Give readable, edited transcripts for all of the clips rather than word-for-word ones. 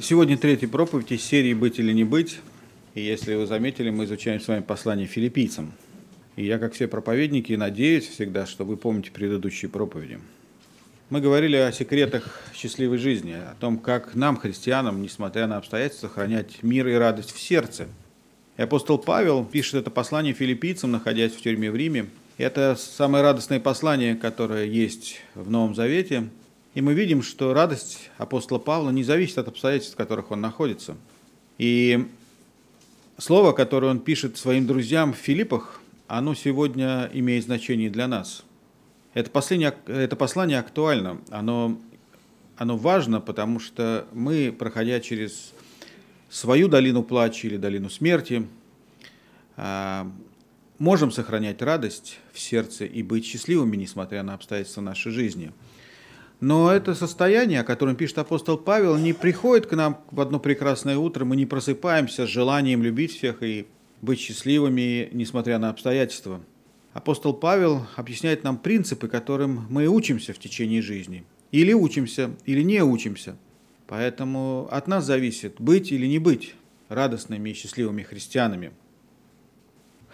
Сегодня третья проповедь из серии «Быть или не быть». И если вы заметили, мы изучаем с вами послание филиппийцам. И я, как все проповедники, надеюсь всегда, что вы помните предыдущие проповеди. Мы говорили о секретах счастливой жизни, о том, как нам, христианам, несмотря на обстоятельства, сохранять мир и радость в сердце. И апостол Павел пишет это послание филиппийцам, находясь в тюрьме в Риме. Это самое радостное послание, которое есть в Новом Завете. И мы видим, что радость апостола Павла не зависит от обстоятельств, в которых он находится. И слово, которое он пишет своим друзьям в Филиппах, оно сегодня имеет значение для нас. Это послание актуально, оно важно, потому что мы, проходя через свою долину плача или долину смерти, можем сохранять радость в сердце и быть счастливыми, несмотря на обстоятельства нашей жизни. Но это состояние, о котором пишет апостол Павел, не приходит к нам в одно прекрасное утро, мы не просыпаемся с желанием любить всех и быть счастливыми, несмотря на обстоятельства. Апостол Павел объясняет нам принципы, которым мы учимся в течение жизни. Или учимся, или не учимся. Поэтому от нас зависит, быть или не быть радостными и счастливыми христианами.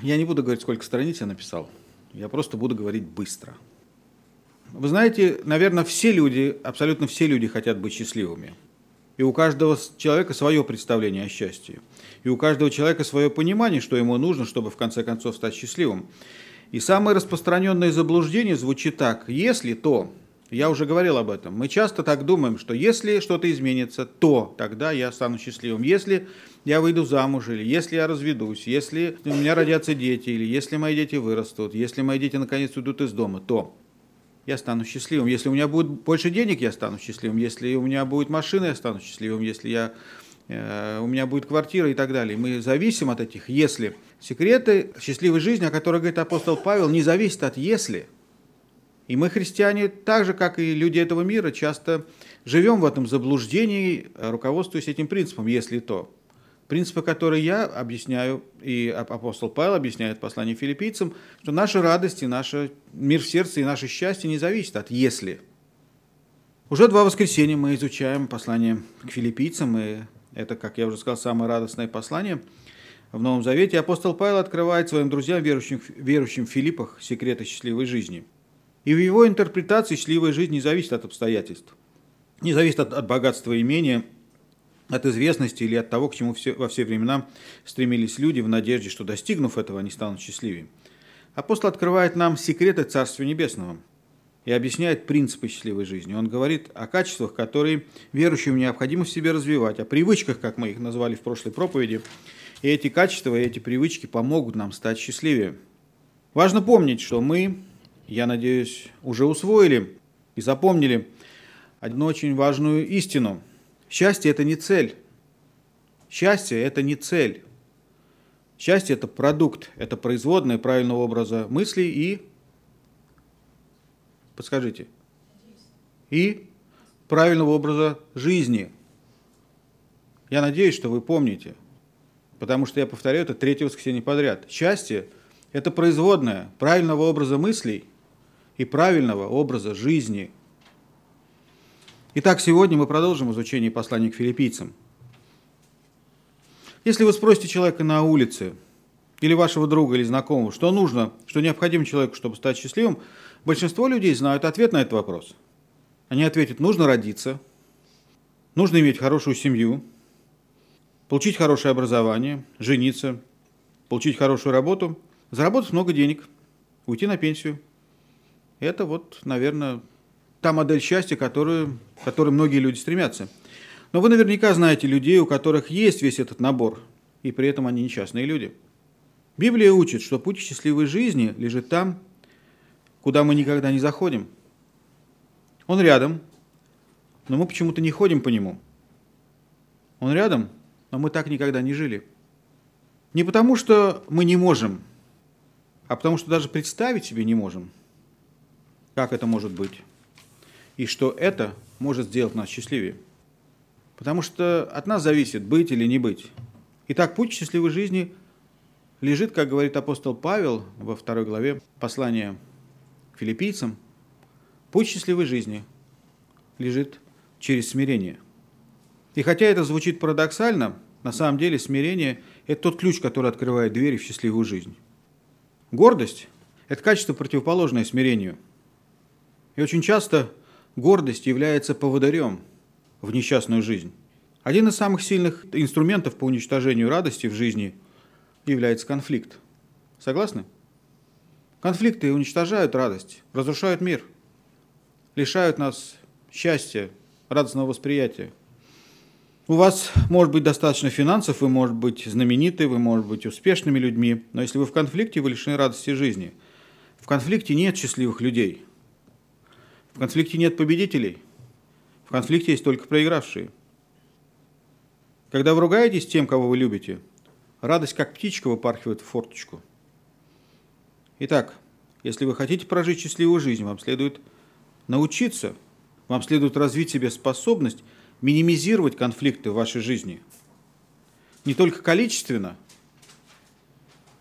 Я не буду говорить, сколько страниц я написал. Я просто буду говорить быстро. Вы знаете, наверное, абсолютно все люди хотят быть счастливыми. И у каждого человека свое представление о счастье. И у каждого человека свое понимание, что ему нужно, чтобы в конце концов стать счастливым. И самое распространенное заблуждение звучит так. Если то, я уже говорил об этом, мы часто так думаем, что если что-то изменится, то тогда я стану счастливым. Если я выйду замуж, или если я разведусь, если у меня родятся дети, или если мои дети вырастут, если мои дети наконец уйдут из дома, то... я стану счастливым. Если у меня будет больше денег, я стану счастливым. Если у меня будет машина, я стану счастливым. Если у меня будет квартира и так далее. Мы зависим от этих «если». Секреты счастливой жизни, о которых говорит апостол Павел, не зависят от «если». И мы, христиане, так же, как и люди этого мира, часто живем в этом заблуждении, руководствуясь этим принципом «если то». Принципы, которые я объясняю, и апостол Павел объясняет в послании филиппийцам, что наша радость и наш мир в сердце и наше счастье не зависит от «если». Уже два воскресенья мы изучаем послание к филиппийцам, и это, как я уже сказал, самое радостное послание в Новом Завете. Апостол Павел открывает своим друзьям, верующим в Филиппах, секреты счастливой жизни. И в его интерпретации счастливая жизнь не зависит от обстоятельств, не зависит от богатства и имения, от известности или от того, к чему во все времена стремились люди в надежде, что, достигнув этого, они станут счастливее. Апостол открывает нам секреты Царства Небесного и объясняет принципы счастливой жизни. Он говорит о качествах, которые верующим необходимо в себе развивать, о привычках, как мы их назвали в прошлой проповеди. И эти качества, и эти привычки помогут нам стать счастливее. Важно помнить, что мы, я надеюсь, уже усвоили и запомнили одну очень важную истину. Счастье – это не цель. Счастье – это не цель. Счастье – это продукт, это производное правильного образа мыслей и... подскажите. И правильного образа жизни. Я надеюсь, что вы помните, потому что я повторяю это третье воскресенье подряд. Счастье – это производное правильного образа мыслей и правильного образа жизни. Итак, сегодня мы продолжим изучение послания к филиппийцам. Если вы спросите человека на улице, или вашего друга, или знакомого, что нужно, что необходимо человеку, чтобы стать счастливым, большинство людей знают ответ на этот вопрос. Они ответят, нужно родиться, нужно иметь хорошую семью, получить хорошее образование, жениться, получить хорошую работу, заработать много денег, уйти на пенсию. Это вот, наверное... та модель счастья, к которой многие люди стремятся. Но вы наверняка знаете людей, у которых есть весь этот набор, и при этом они несчастные люди. Библия учит, что путь счастливой жизни лежит там, куда мы никогда не заходим. Он рядом, но мы почему-то не ходим по нему. Он рядом, но мы так никогда не жили. Не потому, что мы не можем, а потому, что даже представить себе не можем, как это может быть. И что это может сделать нас счастливее. Потому что от нас зависит, быть или не быть. Итак, путь счастливой жизни лежит, как говорит апостол Павел во 2 главе послания к филиппийцам, путь счастливой жизни лежит через смирение. И хотя это звучит парадоксально, на самом деле смирение – это тот ключ, который открывает двери в счастливую жизнь. Гордость – это качество, противоположное смирению. И очень часто гордость является поводырем в несчастную жизнь. Один из самых сильных инструментов по уничтожению радости в жизни является конфликт. Согласны? Конфликты уничтожают радость, разрушают мир, лишают нас счастья, радостного восприятия. У вас может быть достаточно финансов, вы может быть знамениты, вы может быть успешными людьми, но если вы в конфликте, вы лишены радости жизни. В конфликте нет счастливых людей. В конфликте нет победителей. В конфликте есть только проигравшие. Когда вы ругаетесь с тем, кого вы любите, радость как птичка выпархивает в форточку. Итак, если вы хотите прожить счастливую жизнь, вам следует научиться, вам следует развить в себе способность минимизировать конфликты в вашей жизни. Не только количественно,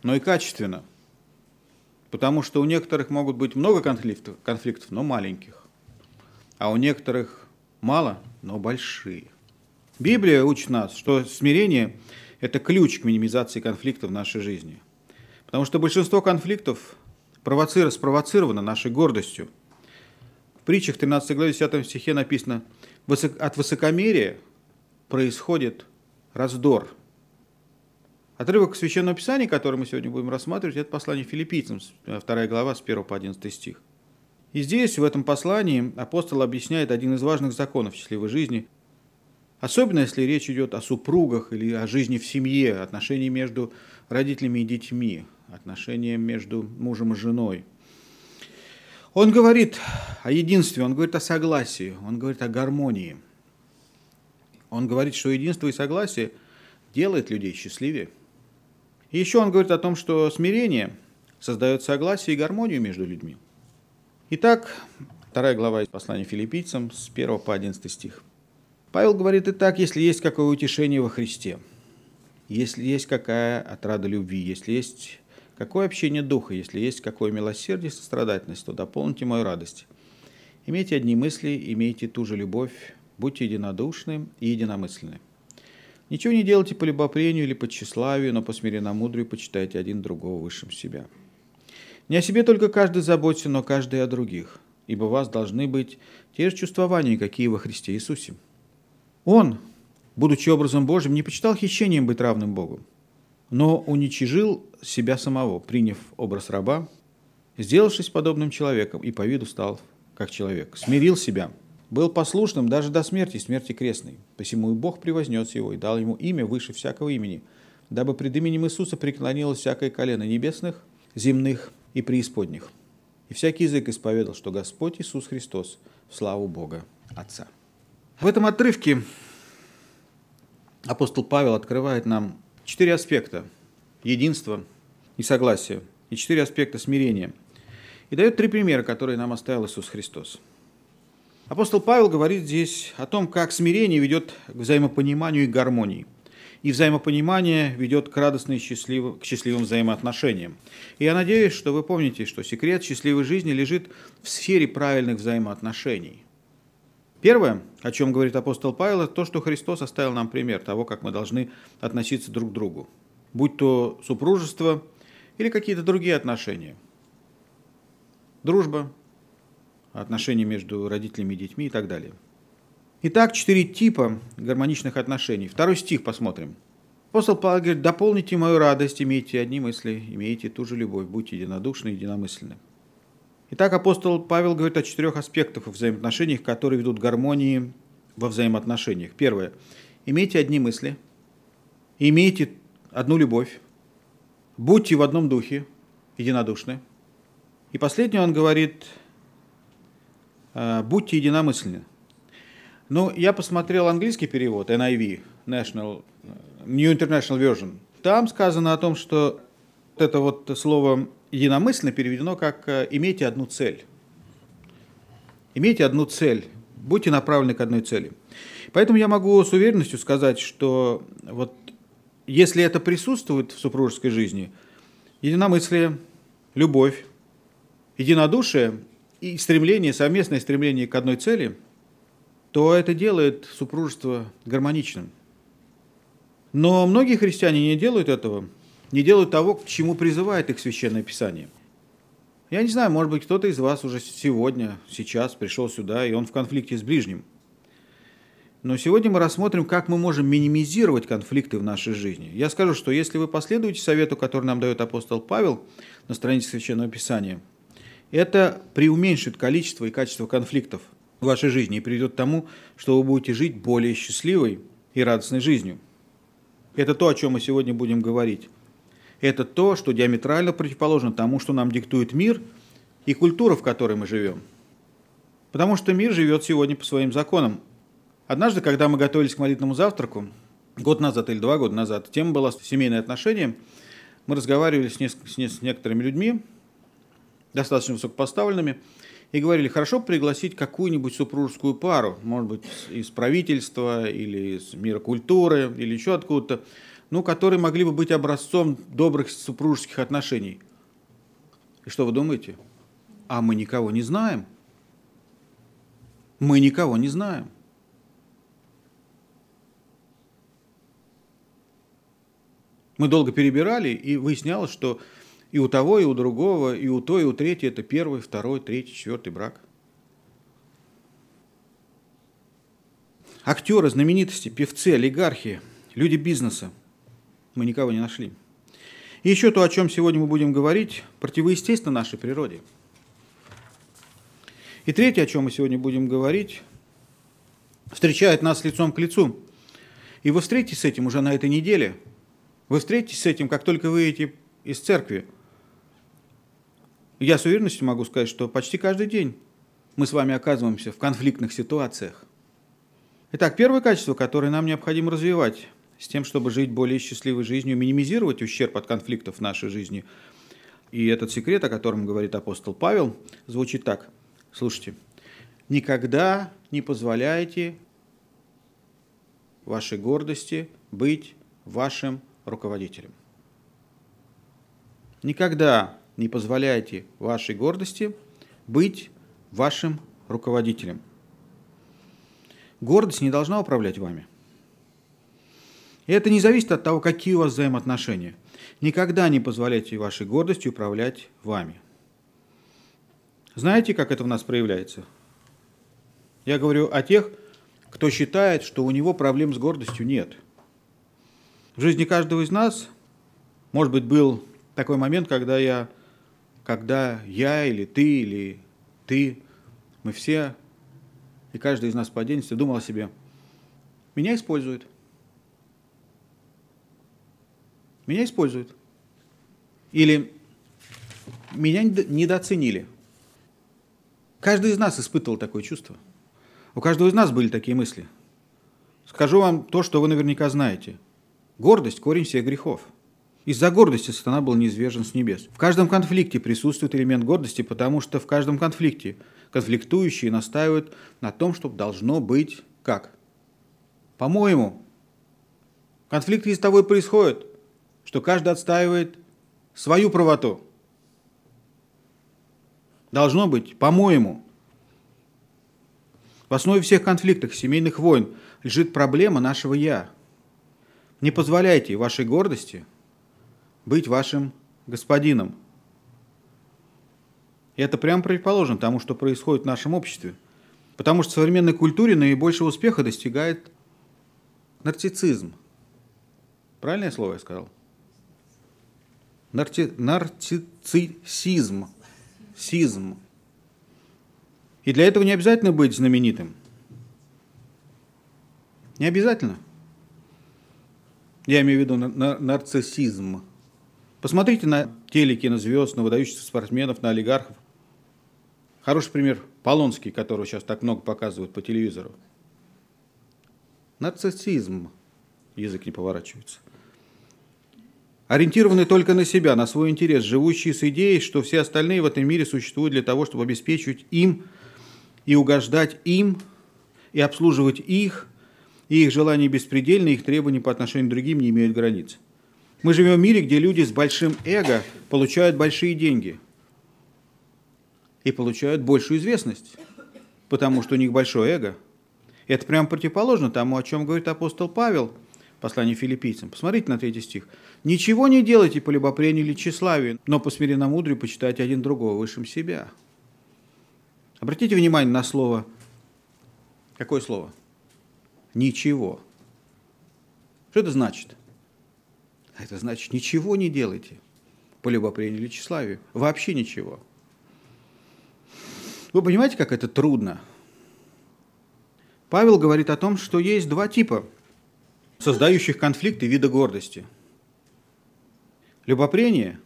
но и качественно. Потому что у некоторых могут быть много конфликтов, но маленьких. А у некоторых мало, но большие. Библия учит нас, что смирение – это ключ к минимизации конфликтов в нашей жизни. Потому что большинство конфликтов спровоцировано нашей гордостью. В Притчах 13 главе 10 стихе написано: «От высокомерия происходит раздор». Отрывок Священного Писания, который мы сегодня будем рассматривать, это послание Филиппийцам, 2 глава, с 1 по 11 стих. И здесь, в этом послании, апостол объясняет один из важных законов счастливой жизни, особенно если речь идет о супругах или о жизни в семье, отношении между родителями и детьми, отношения между мужем и женой. Он говорит о единстве, он говорит о согласии, он говорит о гармонии. Он говорит, что единство и согласие делает людей счастливее. И еще он говорит о том, что смирение создает согласие и гармонию между людьми. Итак, 2 глава послания Филиппийцам с 1 по 11 стих. Павел говорит: «Итак, если есть какое утешение во Христе, если есть какая отрада любви, если есть какое общение духа, если есть какое милосердие и сострадательность, то дополните мою радость. Имейте одни мысли, имейте ту же любовь, будьте единодушны и единомысленны. Ничего не делайте по любопрению или по тщеславию, но по смиренномудрию почитайте один другого высшим себя. Не о себе только каждый заботится, но каждый о других, ибо у вас должны быть те же чувствования, какие во Христе Иисусе. Он, будучи образом Божьим, не почитал хищением быть равным Богу, но уничижил себя самого, приняв образ раба, сделавшись подобным человеком, и по виду стал как человек, смирил себя, был послушным даже до смерти, смерти крестной. Посему и Бог превознес его и дал ему имя выше всякого имени, дабы пред именем Иисуса преклонилось всякое колено небесных, земных и преисподних. И всякий язык исповедал, что Господь Иисус Христос в славу Бога Отца». В этом отрывке апостол Павел открывает нам 4 аспекта единства и согласия, и 4 аспекта смирения, и дает 3 примера, которые нам оставил Иисус Христос. Апостол Павел говорит здесь о том, как смирение ведет к взаимопониманию и гармонии, и взаимопонимание ведет к радостным и счастливым взаимоотношениям. И я надеюсь, что вы помните, что секрет счастливой жизни лежит в сфере правильных взаимоотношений. Первое, о чем говорит апостол Павел, это то, что Христос оставил нам пример того, как мы должны относиться друг к другу, будь то супружество или какие-то другие отношения, дружба, отношения между родителями и детьми и так далее. Итак, 4 типа гармоничных отношений. 2 стих посмотрим. Апостол Павел говорит: «Дополните мою радость, имейте одни мысли, имейте ту же любовь, будьте единодушны и единомысленны». Итак, апостол Павел говорит о 4 аспектах взаимоотношений, которые ведут к гармонии во взаимоотношениях. Первое. Имейте одни мысли, имейте одну любовь, будьте в одном духе, единодушны. И последнее он говорит: будьте единомысленны. Ну, я посмотрел английский перевод, NIV, New International Version. Там сказано о том, что это вот слово «единомысленно» переведено как «имейте одну цель». Имейте одну цель, будьте направлены к одной цели. Поэтому я могу с уверенностью сказать, что вот если это присутствует в супружеской жизни, единомыслие, любовь, единодушие и стремление, совместное стремление к одной цели, то это делает супружество гармоничным. Но многие христиане не делают этого, не делают того, к чему призывает их Священное Писание. Я не знаю, может быть, кто-то из вас уже сегодня, сейчас пришел сюда, и он в конфликте с ближним. Но сегодня мы рассмотрим, как мы можем минимизировать конфликты в нашей жизни. Я скажу, что если вы последуете совету, который нам дает апостол Павел на странице Священного Писания, это преуменьшит количество и качество конфликтов в вашей жизни и приведет к тому, что вы будете жить более счастливой и радостной жизнью. Это то, о чем мы сегодня будем говорить. Это то, что диаметрально противоположно тому, что нам диктует мир и культура, в которой мы живем. Потому что мир живет сегодня по своим законам. Однажды, когда мы готовились к молитвенному завтраку, год назад или 2 года назад, тема была «Семейные отношения». Мы разговаривали с некоторыми людьми, достаточно высокопоставленными, и говорили, хорошо пригласить какую-нибудь супружескую пару, может быть, из правительства, или из мира культуры, или еще откуда-то, которые могли бы быть образцом добрых супружеских отношений. И что вы думаете? А мы никого не знаем. Мы никого не знаем. Мы долго перебирали, и выяснялось, что и у того, и у другого, и у той, и у третьей – это 1, 2, 3, 4 брак. Актеры, знаменитости, певцы, олигархи, люди бизнеса. Мы никого не нашли. И еще то, о чем сегодня мы будем говорить, противоестественно нашей природе. И третье, о чем мы сегодня будем говорить, встречает нас лицом к лицу. И вы встретитесь с этим уже на этой неделе. Вы встретитесь с этим, как только вы выйдете из церкви. Я с уверенностью могу сказать, что почти каждый день мы с вами оказываемся в конфликтных ситуациях. Итак, первое качество, которое нам необходимо развивать с тем, чтобы жить более счастливой жизнью, минимизировать ущерб от конфликтов в нашей жизни. И этот секрет, о котором говорит апостол Павел, звучит так. Слушайте. Никогда не позволяйте вашей гордости быть вашим руководителем. Никогда не позволяйте вашей гордости быть вашим руководителем. Гордость не должна управлять вами. И это не зависит от того, какие у вас взаимоотношения. Никогда не позволяйте вашей гордости управлять вами. Знаете, как это в нас проявляется? Я говорю о тех, кто считает, что у него проблем с гордостью нет. В жизни каждого из нас, может быть, был такой момент, когда я или ты, мы все, и каждый из нас по отдельности думал о себе, меня используют. Меня используют. Или меня недооценили. Каждый из нас испытывал такое чувство. У каждого из нас были такие мысли. Скажу вам то, что вы наверняка знаете. Гордость – корень всех грехов. Из-за гордости Сатана был низвержен с небес. В каждом конфликте присутствует элемент гордости, потому что в каждом конфликте конфликтующие настаивают на том, что должно быть как? По-моему. Конфликты из того и происходят, что каждый отстаивает свою правоту. Должно быть по-моему. В основе всех конфликтов, семейных войн лежит проблема нашего «я». Не позволяйте вашей гордости быть вашим господином. И это прямо противоположно тому, что происходит в нашем обществе. Потому что в современной культуре наибольшего успеха достигает нарциссизм. Правильное слово я сказал? Нарциссизм. Сизм. И для этого не обязательно быть знаменитым. Не обязательно. Я имею в виду нарциссизм. Посмотрите на кинозвезд, на выдающихся спортсменов, на олигархов. Хороший пример – Полонский, которого сейчас так много показывают по телевизору. Нарциссизм. Язык не поворачивается. Ориентированный только на себя, на свой интерес, живущие с идеей, что все остальные в этом мире существуют для того, чтобы обеспечивать им и угождать им, и обслуживать их, и их желания беспредельны, их требования по отношению к другим не имеют границ. Мы живем в мире, где люди с большим эго получают большие деньги и получают большую известность, потому что у них большое эго, Это прямо противоположно тому, о чем говорит апостол Павел в послании филиппийцам. Посмотрите на 3 стих. «Ничего не делайте по любопрению или тщеславию, но по смиренномудрию почитайте один другого высшим себя». Обратите внимание на слово. Какое слово? «Ничего». Что это значит? Это значит, ничего не делайте по любопрению или тщеславию. Вообще ничего. Вы понимаете, как это трудно? Павел говорит о том, что есть два типа создающих конфликты вида гордости. Любопрение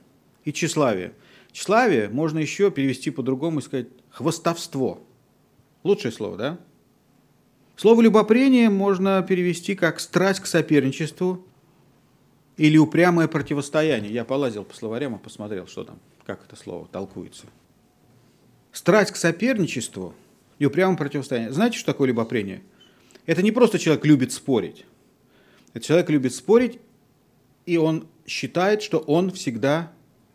и тщеславие. Тщеславие можно еще перевести по-другому и сказать хвастовство. Лучшее слово, да? Слово любопрение можно перевести как страсть к соперничеству или упрямое противостояние. Я полазил по словарям и посмотрел, что там, как это слово толкуется. Страсть к соперничеству и упрямому противостоянию. Знаете, что такое любопрение? Это не просто человек любит спорить. Это человек любит спорить, и он считает, что он всегда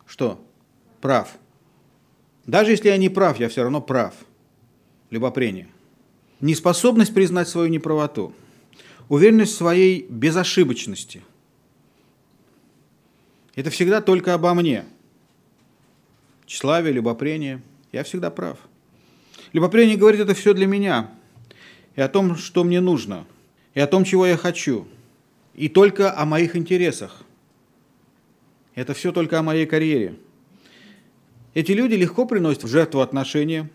что? Прав. Даже если я не прав, я все равно прав. Любопрение. Неспособность признать свою неправоту. Уверенность в своей безошибочности. Это всегда только обо мне. Тщеславие, любопрение. Я всегда прав. Любопрение говорит, это все для меня, и о том, что мне нужно, и о том, чего я хочу, и только о моих интересах. Это все только о моей карьере. Эти люди легко приносят в жертву отношения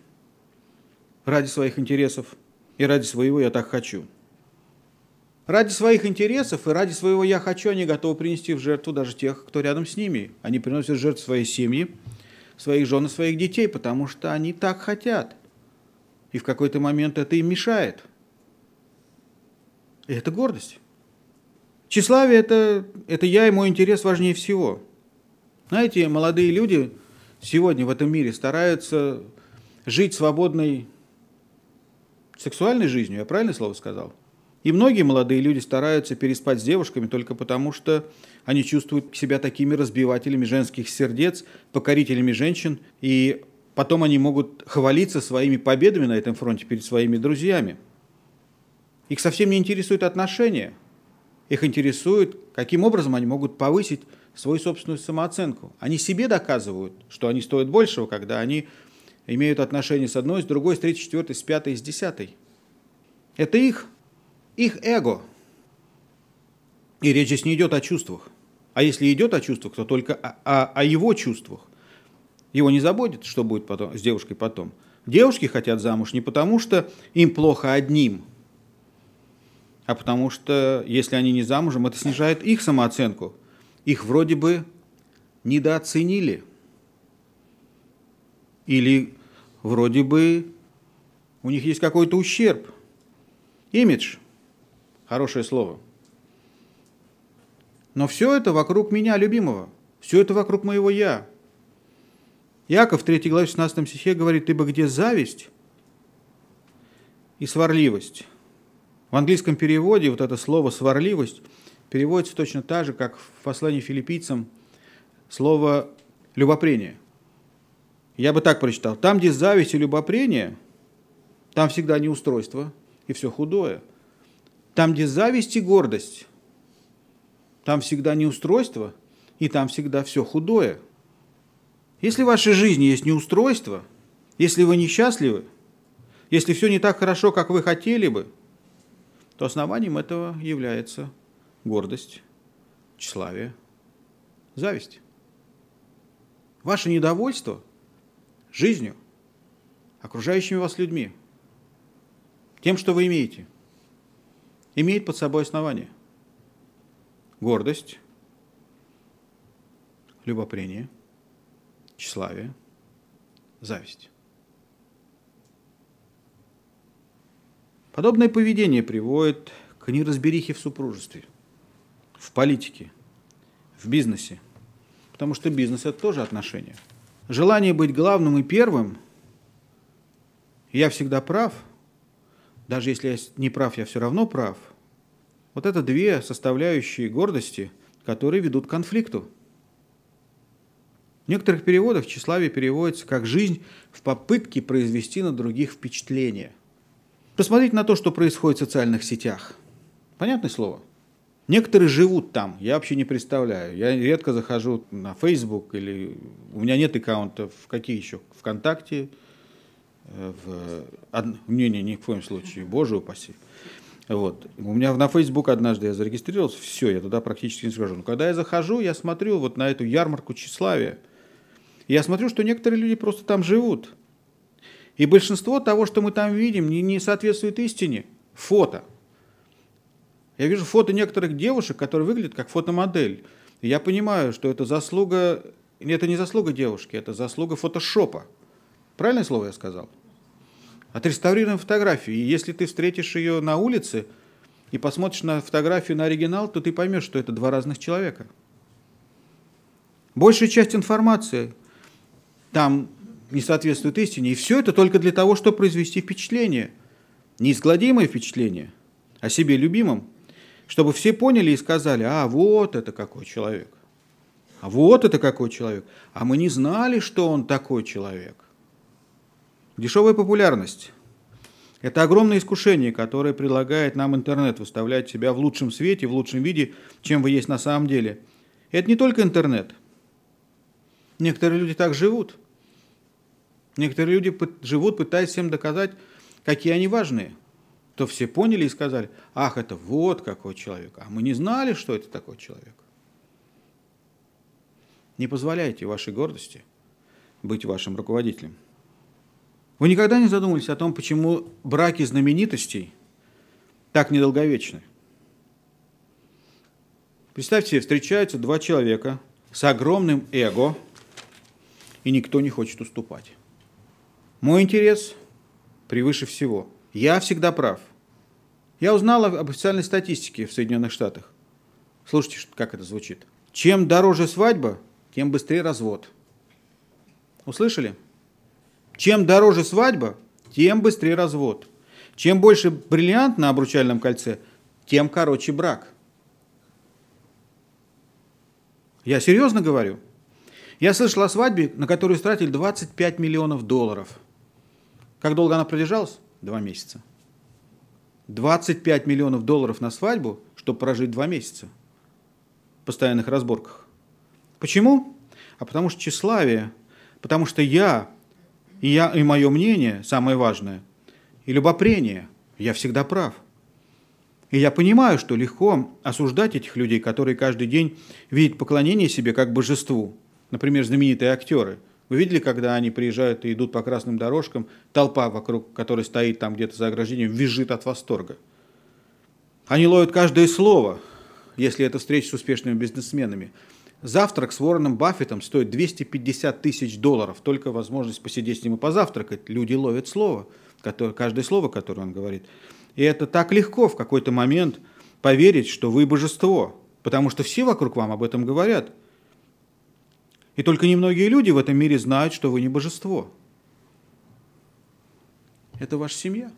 ради своих интересов и ради своего «я так хочу». Ради своих интересов и ради своего «я хочу» они готовы принести в жертву даже тех, кто рядом с ними. Они приносят в жертву своей семьи, своих жен и своих детей, потому что они так хотят. И в какой-то момент это им мешает. И это гордость. Тщеславие – это я и мой интерес важнее всего. Знаете, молодые люди сегодня в этом мире стараются жить свободной сексуальной жизнью, я правильно слово сказал? И многие молодые люди стараются переспать с девушками только потому, что они чувствуют себя такими разбивателями женских сердец, покорителями женщин, и потом они могут хвалиться своими победами на этом фронте перед своими друзьями. Их совсем не интересуют отношения. Их интересует, каким образом они могут повысить свою собственную самооценку. Они себе доказывают, что они стоят большего, когда они имеют отношения с одной, с другой, с третьей, с четвертой, с пятой, с десятой. Это их эго. И речь здесь не идет о чувствах. А если идет о чувствах, то только о его чувствах. Его не заботит, что будет потом, с девушкой потом. Девушки хотят замуж не потому, что им плохо одним, а потому что, если они не замужем, это снижает их самооценку. Их вроде бы недооценили. Или вроде бы у них есть какой-то ущерб. Имидж. Хорошее слово. Но все это вокруг меня, любимого. Все это вокруг моего «я». Иаков в 3 главе 16 стихе говорит: «Ибо где зависть и сварливость». В английском переводе вот это слово «сварливость» переводится точно так же, как в послании филиппийцам слово «любопрение». Я бы так прочитал. Там, где зависть и любопрение, там всегда неустройство и все худое. Там, где зависть и гордость, там всегда неустройство, и там всегда все худое. Если в вашей жизни есть неустройство, если вы несчастливы, если все не так хорошо, как вы хотели бы, то основанием этого является гордость, тщеславие, зависть. Ваше недовольство жизнью, окружающими вас людьми, тем, что вы имеете, имеет под собой основание. Гордость, любопрение, тщеславие, зависть. Подобное поведение приводит к неразберихе в супружестве, в политике, в бизнесе, потому что бизнес – это тоже отношения. Желание быть главным и первым, я всегда прав, даже если я не прав, я все равно прав. Вот это две составляющие гордости, которые ведут к конфликту. В некоторых переводах тщеславие переводится как «жизнь в попытке произвести на других впечатление». Посмотрите на то, что происходит в социальных сетях. Понятное слово? Некоторые живут там, я вообще не представляю. Я редко захожу на Facebook, или у меня нет аккаунтов, какие еще? ВКонтакте. Ни в коем случае, боже упаси. Вот. У меня на Facebook однажды я зарегистрировался, все, я туда практически не захожу. Но когда я захожу, я смотрю вот на эту ярмарку тщеславия. Я смотрю, что некоторые люди просто там живут. И большинство того, что мы там видим, не соответствует истине. Фото. Я вижу фото некоторых девушек, которые выглядят как фотомодель. И я понимаю, что это не заслуга девушки, это заслуга фотошопа. Правильное слово я сказал? Отреставрированные фотографии. И если ты встретишь ее на улице и посмотришь на фотографию, на оригинал, то ты поймешь, что это два разных человека. Большая часть информации там не соответствует истине. И все это только для того, чтобы произвести впечатление. Неизгладимое впечатление о себе любимом. Чтобы все поняли и сказали: а вот это какой человек. А вот это какой человек. А мы не знали, что он такой человек. Дешевая популярность – это огромное искушение, которое предлагает нам интернет, выставлять себя в лучшем свете, в лучшем виде, чем вы есть на самом деле. И это не только интернет. Некоторые люди так живут. Некоторые люди живут, пытаясь всем доказать, какие они важные. То все поняли и сказали: ах, это вот какой человек, а мы не знали, что это такой человек. Не позволяйте вашей гордости быть вашим руководителем. Вы никогда не задумывались о том, почему браки знаменитостей так недолговечны? Представьте себе, встречаются два человека с огромным эго, и никто не хочет уступать. Мой интерес превыше всего. Я всегда прав. Я узнал об официальной статистике в Соединенных Штатах. Слушайте, как это звучит. Чем дороже свадьба, тем быстрее развод. Услышали? Чем дороже свадьба, тем быстрее развод. Чем больше бриллиант на обручальном кольце, тем короче брак. Я серьезно говорю. Я слышал о свадьбе, на которую истратили $25 миллионов. Как долго она продержалась? 2 месяца. $25 миллионов на свадьбу, чтобы прожить 2 месяца в постоянных разборках. Почему? А потому что тщеславие, потому что и мое мнение, самое важное, и любопрение, я всегда прав. И я понимаю, что легко осуждать этих людей, которые каждый день видят поклонение себе как божеству. Например, знаменитые актеры. Вы видели, когда они приезжают и идут по красным дорожкам, толпа вокруг, которая стоит там где-то за ограждением, визжит от восторга. Они ловят каждое слово, если это встреча с успешными бизнесменами. Завтрак с Уорреном Баффетом стоит $250 тысяч, только возможность посидеть с ним и позавтракать. Люди ловят слово, каждое слово, которое он говорит. И это так легко в какой-то момент поверить, что вы божество, потому что все вокруг вам об этом говорят. И только немногие люди в этом мире знают, что вы не божество. Это ваша семья,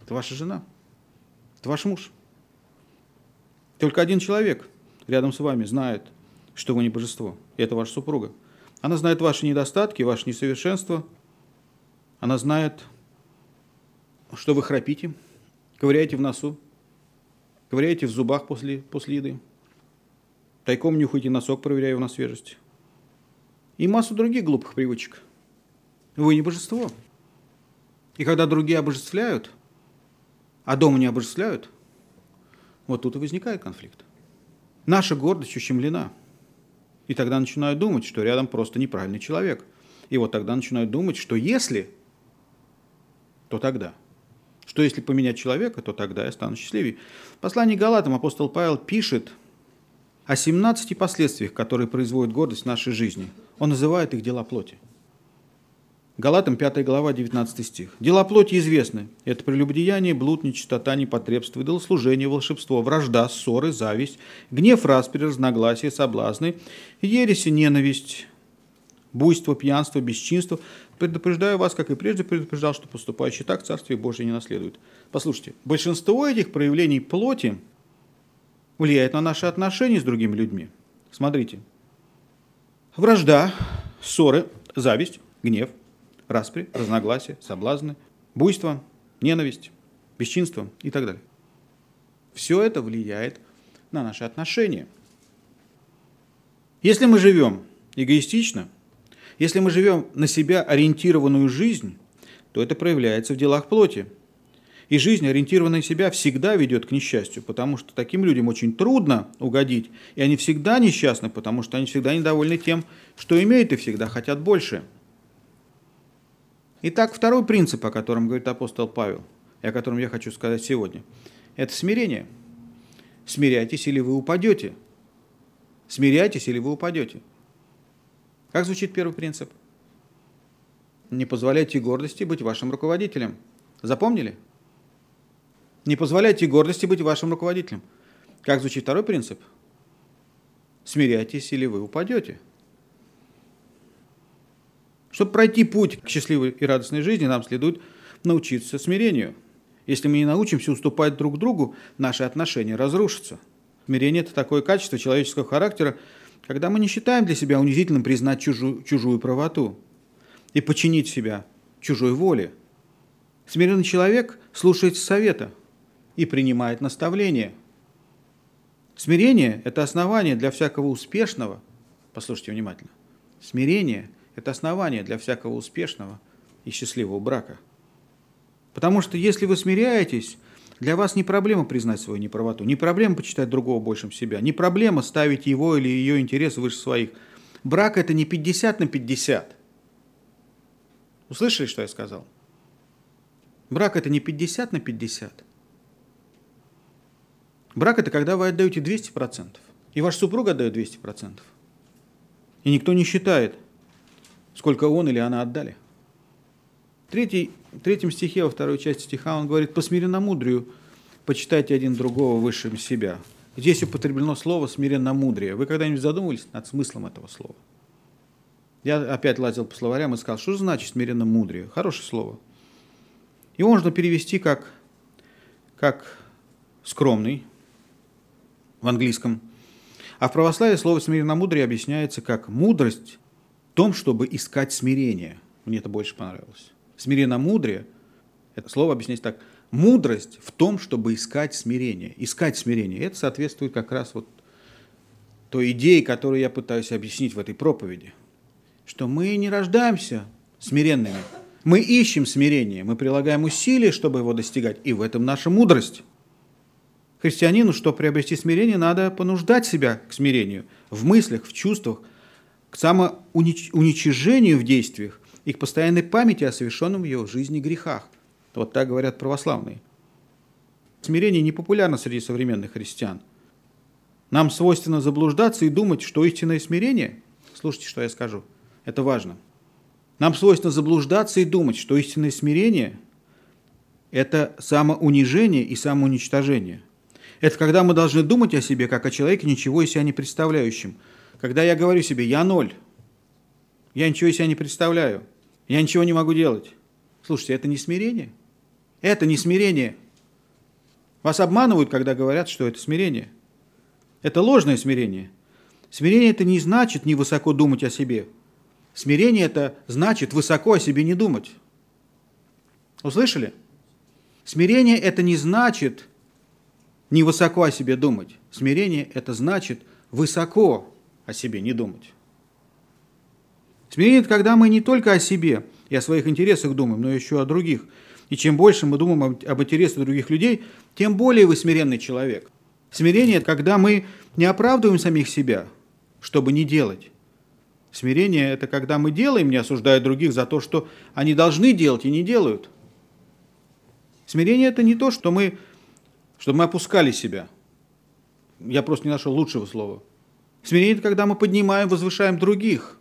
это ваша жена, это ваш муж. Только один человек рядом с вами знает, что вы не божество. И это ваша супруга. Она знает ваши недостатки, ваши несовершенства. Она знает, что вы храпите, ковыряете в носу, ковыряете в зубах после еды, тайком нюхаете носок, проверяя его на свежесть. И массу других глупых привычек. Вы не божество. И когда другие обожествляют, а дома не обожествляют, вот тут и возникает конфликт. Наша гордость ущемлена. И тогда начинают думать, что рядом просто неправильный человек. И вот тогда начинают думать, что если, то тогда. Что если поменять человека, то тогда я стану счастливее. В послании к Галатам апостол Павел пишет о 17 последствиях, которые производят гордость в нашей жизни. Он называет их дела плоти. Галатам 5 глава, 19 стих. «Дела плоти известны. Это прелюбодеяние, блуд, нечистота, непотребство, идолослужение, волшебство, вражда, ссоры, зависть, гнев, распри, разногласия, соблазны, ереси, ненависть, буйство, пьянство, бесчинство. Предупреждаю вас, как и прежде предупреждал, что поступающий так Царствие Божие не наследует». Послушайте, большинство этих проявлений плоти влияет на наши отношения с другими людьми. Смотрите. Вражда, ссоры, зависть, гнев, распри, разногласия, соблазны, буйство, ненависть, бесчинство и так далее. Все это влияет на наши отношения. Если мы живем эгоистично, если мы живем на себя ориентированную жизнь, то это проявляется в делах плоти. И жизнь, ориентированная на себя, всегда ведет к несчастью, потому что таким людям очень трудно угодить, и они всегда несчастны, потому что они всегда недовольны тем, что имеют, и всегда хотят больше. Итак, второй принцип, о котором говорит апостол Павел, и о котором я хочу сказать сегодня, это смирение. Смиряйтесь, или вы упадете. Смиряйтесь, или вы упадете. Как звучит первый принцип? Не позволяйте гордости быть вашим руководителем. Запомнили? Не позволяйте гордости быть вашим руководителем. Как звучит второй принцип? Смиряйтесь, или вы упадете. Чтобы пройти путь к счастливой и радостной жизни, нам следует научиться смирению. Если мы не научимся уступать друг другу, наши отношения разрушатся. Смирение – это такое качество человеческого характера, когда мы не считаем для себя унизительным признать чужую правоту и подчинить себя чужой воле. Смиренный человек слушается совета и принимает наставление. Смирение – это основание для всякого успешного, послушайте внимательно, смирение – это основание для всякого успешного и счастливого брака. Потому что если вы смиряетесь, для вас не проблема признать свою неправоту, не проблема почитать другого большим себя, не проблема ставить его или ее интересы выше своих. Брак – это не 50/50. Услышали, что я сказал? Брак – это не 50/50. Брак – это когда вы отдаете 200%, и ваш супруг отдает 200%. И никто не считает, сколько он или она отдали. В третьем стихе, во второй части стиха, он говорит: «По смиренномудрию почитайте один другого выше себя». Здесь употреблено слово «смиренномудрие». Вы когда-нибудь задумывались над смыслом этого слова? Я опять лазил по словарям и сказал, что же значит «смиренномудрие»? Хорошее слово. Его можно перевести как «скромный» в английском. А в православии слово «смиренномудрие» объясняется как «мудрость в том, чтобы искать смирение». Мне это больше понравилось. Смиренномудрие, это слово объясняется так: мудрость в том, чтобы искать смирение. Искать смирение. Это соответствует как раз вот той идее, которую я пытаюсь объяснить в этой проповеди. Что мы не рождаемся смиренными. Мы ищем смирение, мы прилагаем усилия, чтобы его достигать, и в этом наша мудрость. Христианину, чтобы приобрести смирение, надо понуждать себя к смирению в мыслях, в чувствах, к самоуничижению в действиях и к постоянной памяти о совершенном в его жизни грехах. Вот так говорят православные. Смирение не популярно среди современных христиан. Нам свойственно заблуждаться и думать, что истинное смирение, слушайте, что я скажу, это важно. Нам свойственно заблуждаться и думать, что истинное смирение – это самоунижение и самоуничтожение. Это когда мы должны думать о себе, как о человеке, ничего из себя не представляющем. Когда я говорю себе «я ноль», «я ничего из себя не представляю», «я ничего не могу делать». Слушайте, это не смирение. Это не смирение. Вас обманывают, когда говорят, что это смирение. Это ложное смирение. Смирение – это не значит невысоко думать о себе. Смирение – это значит высоко о себе не думать. Услышали? Смирение – это не значит невысоко о себе думать. Смирение – это значит высоко о себе не думать. Смирение – это когда мы не только о себе и о своих интересах думаем, но еще о других. И чем больше мы думаем об интересах других людей, тем более вы смиренный человек. Смирение – это когда мы не оправдываем самих себя, чтобы не делать. Смирение – это когда мы делаем, не осуждая других за то, что они должны делать и не делают. Смирение – это не то, что чтобы мы опускали себя. Я просто не нашел лучшего слова. Смирение – это когда мы поднимаем, возвышаем других.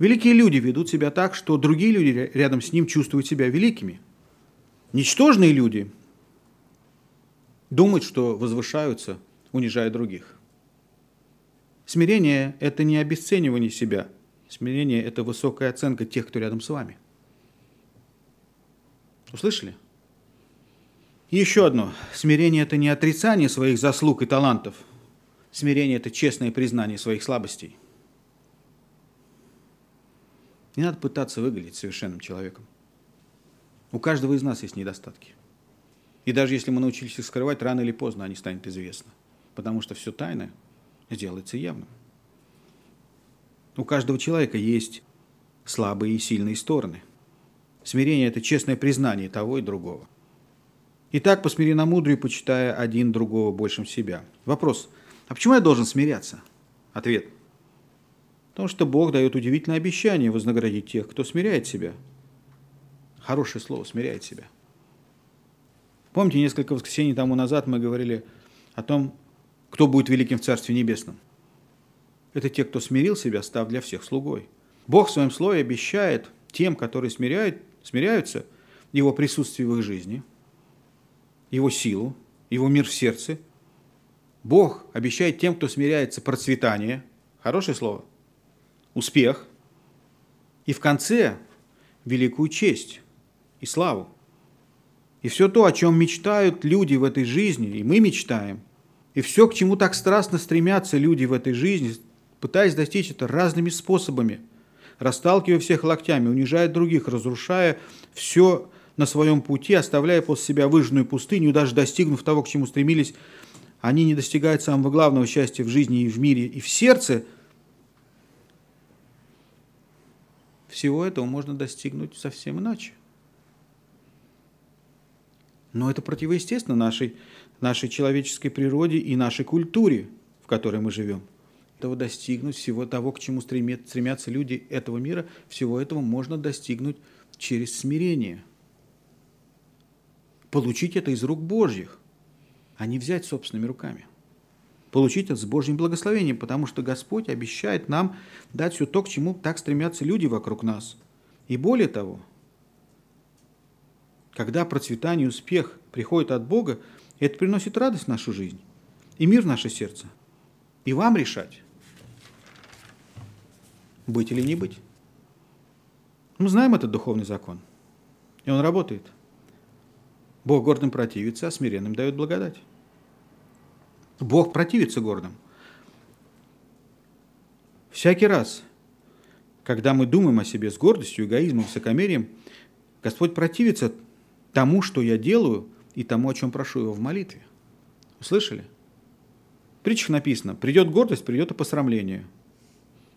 Великие люди ведут себя так, что другие люди рядом с ним чувствуют себя великими. Ничтожные люди думают, что возвышаются, унижая других. Смирение – это не обесценивание себя. Смирение – это высокая оценка тех, кто рядом с вами. Услышали? И еще одно. Смирение – это не отрицание своих заслуг и талантов. Смирение – это честное признание своих слабостей. Не надо пытаться выглядеть совершенным человеком. У каждого из нас есть недостатки. И даже если мы научились их скрывать, рано или поздно они станут известны. Потому что все тайное сделается явным. У каждого человека есть слабые и сильные стороны. Смирение – это честное признание того и другого. Итак, посмири намудрую, почитая один другого большим себя. Вопрос: а почему я должен смиряться? Ответ: потому что Бог дает удивительное обещание вознаградить тех, кто смиряет себя. Хорошее слово — смиряет себя. Помните, несколько воскресений тому назад мы говорили о том, кто будет великим в Царстве Небесном. Это те, кто смирил себя, став для всех слугой. Бог в своем слове обещает тем, которые смиряются, его присутствие в их жизни, его силу, его мир в сердце. Бог обещает тем, кто смиряется, процветание, хорошее слово, успех, и в конце великую честь и славу. И все то, о чем мечтают люди в этой жизни, и мы мечтаем, и все, к чему так страстно стремятся люди в этой жизни, пытаясь достичь это разными способами, расталкивая всех локтями, унижая других, разрушая все на своем пути, оставляя после себя выжженную пустыню, даже достигнув того, к чему стремились, они не достигают самого главного счастья в жизни и в мире, и в сердце. Всего этого можно достигнуть совсем иначе. Но это противоестественно нашей человеческой природе и нашей культуре, в которой мы живем. Этого достигнуть, всего того, к чему стремятся люди этого мира, всего этого можно достигнуть через смирение. Получить это из рук Божьих, а не взять собственными руками. Получить это с Божьим благословением, потому что Господь обещает нам дать все то, к чему так стремятся люди вокруг нас. И более того, когда процветание и успех приходят от Бога, это приносит радость в нашу жизнь и мир в наше сердце. И вам решать, быть или не быть. Мы знаем этот духовный закон, и он работает. Бог гордым противится, а смиренным дает благодать. Бог противится гордым. Всякий раз, когда мы думаем о себе с гордостью, эгоизмом, высокомерием, Господь противится тому, что я делаю, и тому, о чем прошу его в молитве. Услышали? В притчах написано: придет гордость, придет и посрамление,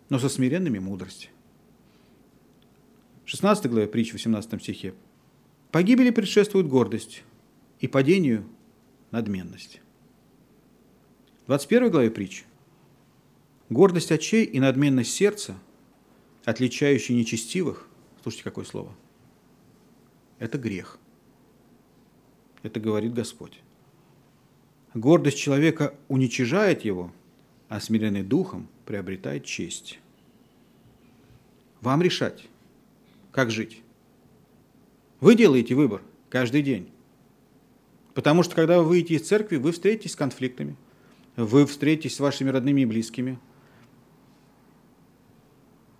но со смиренными мудрость. В 16 главе притчи, в 18 стихе: погибели предшествует гордость, и падению надменность. В 21 главе притчи: гордость очей и надменность сердца, отличающие нечестивых, слушайте, какое слово, это грех. Это говорит Господь. Гордость человека уничижает его, а смиренный духом приобретает честь. Вам решать, как жить. Вы делаете выбор каждый день. Потому что, когда вы выйдете из церкви, вы встретитесь с конфликтами, вы встретитесь с вашими родными и близкими.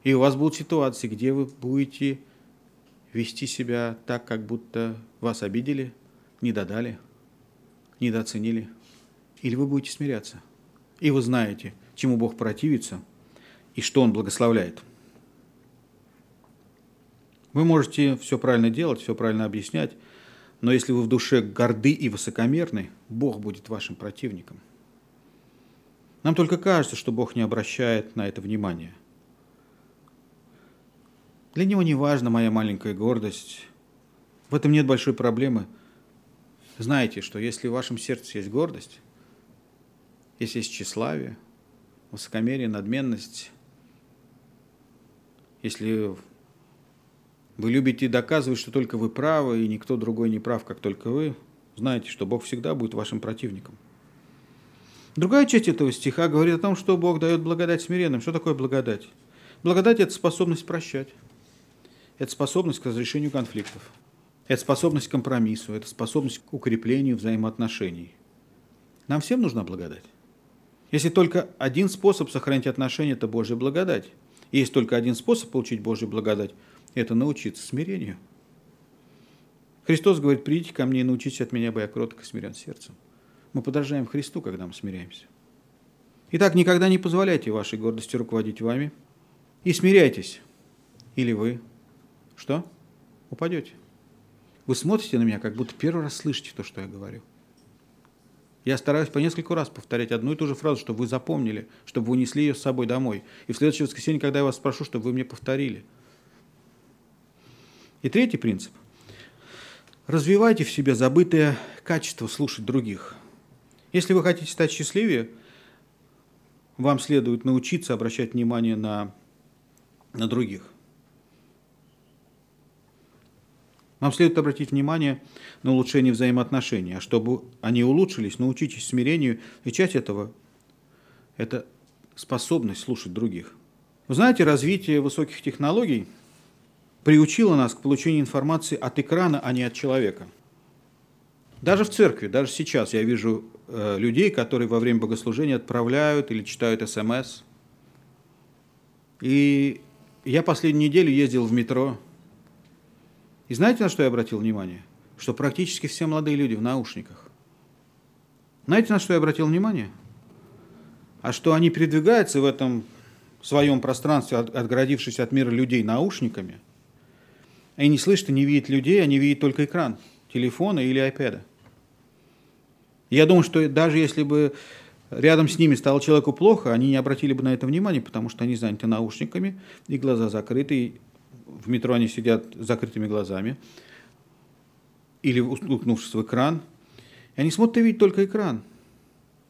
И у вас будут ситуации, где вы будете вести себя так, как будто вас обидели, не додали, недооценили. Или вы будете смиряться. И вы знаете, чему Бог противится и что Он благословляет. Вы можете все правильно делать, все правильно объяснять, но если вы в душе горды и высокомерны, Бог будет вашим противником. Нам только кажется, что Бог не обращает на это внимания. Для Него не важна моя маленькая гордость. В этом нет большой проблемы. Знаете, что если в вашем сердце есть гордость, если есть тщеславие, высокомерие, надменность, если вы любите доказывать, что только вы правы, и никто другой не прав, как только вы, знаете, что Бог всегда будет вашим противником. Другая часть этого стиха говорит о том, что Бог дает благодать смиренным. Что такое благодать? Благодать – это способность прощать. Это способность к разрешению конфликтов. Это способность к компромиссу, это способность к укреплению взаимоотношений. Нам всем нужна благодать. Если только один способ сохранить отношения – это Божья благодать. И есть только один способ получить Божью благодать – это научиться смирению. Христос говорит: «Придите ко мне и научитесь от меня, бо я кроток и смирен сердцем». Мы подражаем Христу, когда мы смиряемся. Итак, никогда не позволяйте вашей гордости руководить вами. И смиряйтесь, или вы что? Упадете. Вы смотрите на меня, как будто первый раз слышите то, что я говорю. Я стараюсь по нескольку раз повторять одну и ту же фразу, чтобы вы запомнили, чтобы вы унесли ее с собой домой. И в следующее воскресенье, когда я вас спрошу, чтобы вы мне повторили. И третий принцип. Развивайте в себе забытое качество слушать других. Если вы хотите стать счастливее, вам следует научиться обращать внимание на других. Вам следует обратить внимание на улучшение взаимоотношений. А чтобы они улучшились, научитесь смирению. И часть этого – это способность слушать других. Вы знаете, развитие высоких технологий приучило нас к получению информации от экрана, а не от человека. Даже в церкви, даже сейчас я вижу людей, которые во время богослужения отправляют или читают СМС. И я последнюю неделю ездил в метро. И знаете, на что я обратил внимание? Что практически все молодые люди в наушниках. Знаете, на что я обратил внимание? А что они передвигаются в этом своем пространстве, отгородившись от мира людей наушниками, и не слышат и не видят людей, они видят только экран телефона или айпэда. Я думаю, что даже если бы рядом с ними стало человеку плохо, они не обратили бы на это внимания, потому что они заняты наушниками, и глаза закрыты, и в метро они сидят с закрытыми глазами или уткнувшись в экран. И они смотрят и видят только экран.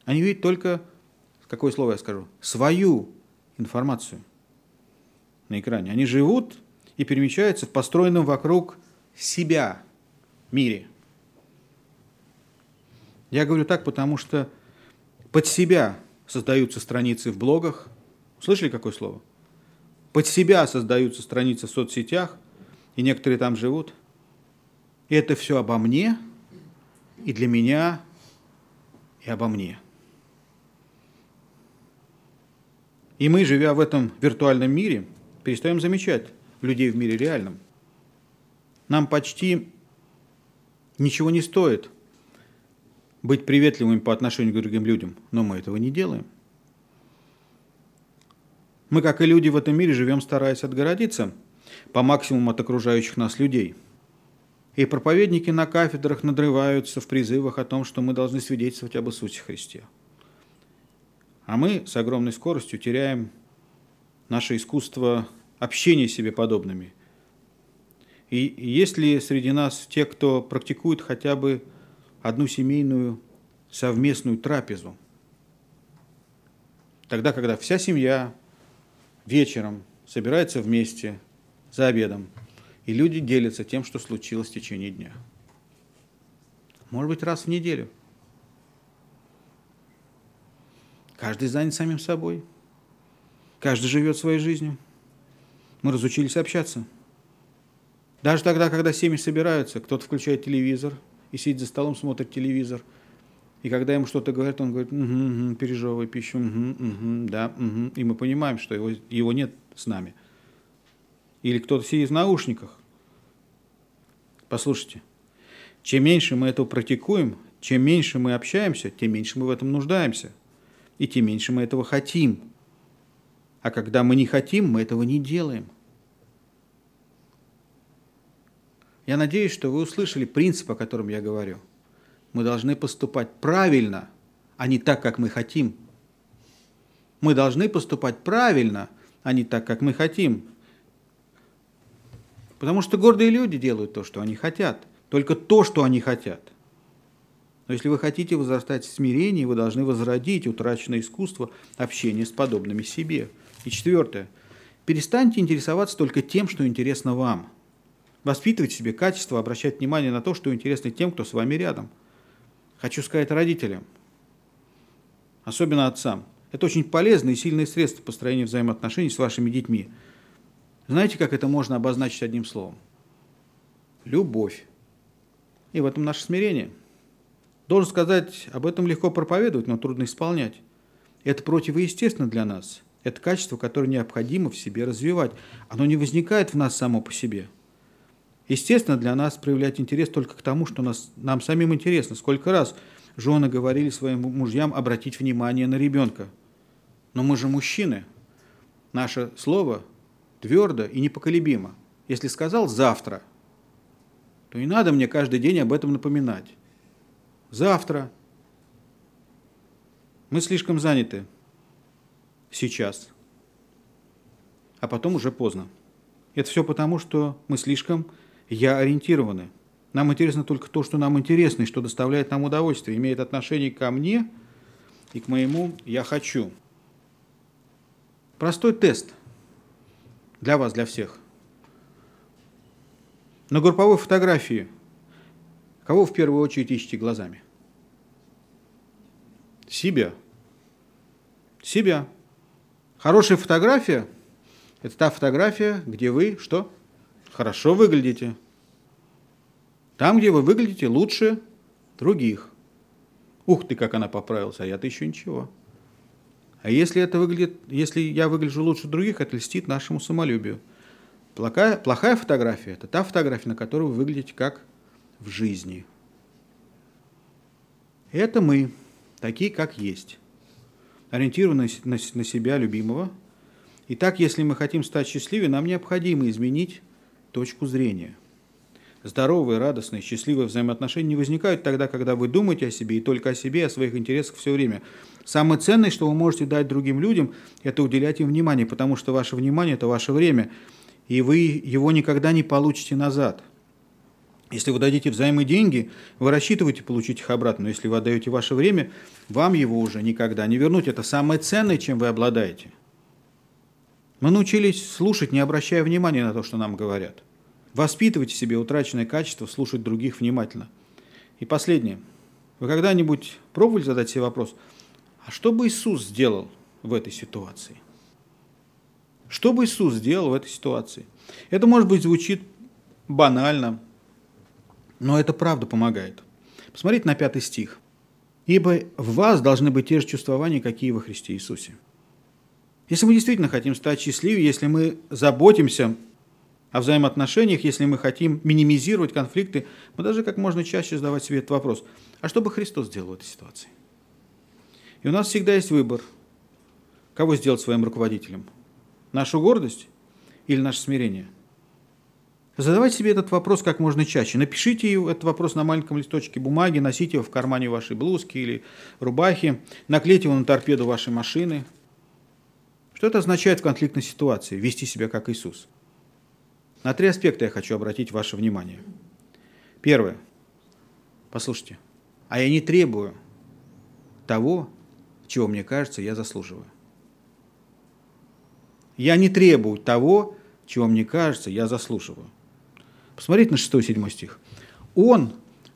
Они видят только, какое слово я скажу, свою информацию на экране. Они живут и перемещаются в построенном вокруг себя мире. Я говорю так, потому что под себя создаются страницы в блогах. Слышали, какое слово? Под себя создаются страницы в соцсетях, и некоторые там живут. И это все обо мне, и для меня, и обо мне. И мы, живя в этом виртуальном мире, перестаем замечать людей в мире реальном. Нам почти ничего не стоит быть приветливыми по отношению к другим людям, но мы этого не делаем. Мы, как и люди в этом мире, живем, стараясь отгородиться по максимуму от окружающих нас людей. И проповедники на кафедрах надрываются в призывах о том, что мы должны свидетельствовать об Иисусе Христе. А мы с огромной скоростью теряем наше искусство общения с себе подобными. И есть ли среди нас те, кто практикует хотя бы одну семейную совместную трапезу? Тогда, когда вся семья вечером собираются вместе за обедом, и люди делятся тем, что случилось в течение дня. Может быть, раз в неделю. Каждый занят самим собой. Каждый живет своей жизнью. Мы разучились общаться. Даже тогда, когда семьи собираются, кто-то включает телевизор и сидит за столом, смотрит телевизор. И когда ему что-то говорят, он говорит, угу, пережевывай пищу, угу, да. И мы понимаем, что его нет с нами. Или кто-то сидит в наушниках. Послушайте, чем меньше мы этого практикуем, чем меньше мы общаемся, тем меньше мы в этом нуждаемся. И тем меньше мы этого хотим. А когда мы не хотим, мы этого не делаем. Я надеюсь, что вы услышали принцип, о котором я говорю. Мы должны поступать правильно, а не так, как мы хотим. Мы должны поступать правильно, а не так, как мы хотим. Потому что гордые люди делают то, что они хотят. Только то, что они хотят. Но если вы хотите возрастать в смирении, вы должны возродить утраченное искусство общения с подобными себе. И четвертое. Перестаньте интересоваться только тем, что интересно вам. Воспитывайте в себе качество, обращать внимание на то, что интересно тем, кто с вами рядом. Хочу сказать родителям, особенно отцам, это очень полезные и сильные средства построения взаимоотношений с вашими детьми. Знаете, как это можно обозначить одним словом? Любовь. И в этом наше смирение. Должен сказать, об этом легко проповедовать, но трудно исполнять. Это противоестественно для нас. Это качество, которое необходимо в себе развивать. Оно не возникает в нас само по себе. Естественно, для нас проявлять интерес только к тому, что нам самим интересно. Сколько раз жены говорили своим мужьям обратить внимание на ребенка. Но мы же мужчины. Наше слово твердо и непоколебимо. Если сказал «завтра», то не надо мне каждый день об этом напоминать. Завтра. Мы слишком заняты сейчас, а потом уже поздно. Это все потому, что мы слишком я-ориентированы. Нам интересно только то, что нам интересно, и что доставляет нам удовольствие, имеет отношение ко мне и к моему «я хочу». Простой тест для вас, для всех. На групповой фотографии кого в первую очередь ищете глазами? Себя. Себя. Хорошая фотография – это та фотография, где вы что? Хорошо выглядите. Там, где вы выглядите лучше других. Ух ты, как она поправилась, а я-то еще ничего. А если я выгляжу лучше других, это льстит нашему самолюбию. Плохая фотография – это та фотография, на которой вы выглядите как в жизни. Это мы. Такие, как есть, ориентированы на себя любимого. И так, если мы хотим стать счастливее, нам необходимо изменить точку зрения. Здоровые, радостные, счастливые взаимоотношения не возникают тогда, когда вы думаете о себе и только о себе, о своих интересах все время. Самое ценное, что вы можете дать другим людям, это уделять им внимание, потому что ваше внимание – это ваше время, и вы его никогда не получите назад. Если вы дадите взаймы деньги, вы рассчитываете получить их обратно, но если вы отдаете ваше время, вам его уже никогда не вернуть. Это самое ценное, чем вы обладаете. Мы научились слушать, не обращая внимания на то, что нам говорят. Воспитывайте в себе утраченное качество слушать других внимательно. И последнее. Вы когда-нибудь пробовали задать себе вопрос, а что бы Иисус сделал в этой ситуации? Что бы Иисус сделал в этой ситуации? Это, может быть, звучит банально, но это правда помогает. Посмотрите на 5 стих. «Ибо в вас должны быть те же чувствования, какие во Христе Иисусе». Если мы действительно хотим стать счастливее, если мы заботимся о взаимоотношениях, если мы хотим минимизировать конфликты, мы даже как можно чаще задавать себе этот вопрос. А что бы Христос сделал в этой ситуации? И у нас всегда есть выбор, кого сделать своим руководителем. Нашу гордость или наше смирение? Задавайте себе этот вопрос как можно чаще. Напишите этот вопрос на маленьком листочке бумаги, носите его в кармане вашей блузки или рубахи, наклейте его на торпеду вашей машины. Что это означает в конфликтной ситуации? Вести себя как Иисус. На 3 аспекта я хочу обратить ваше внимание. Первое. Послушайте. А я не требую того, чего, мне кажется, я заслуживаю. Я не требую того, чего, мне кажется, я заслуживаю. Посмотрите на 6-7 стих. «Он,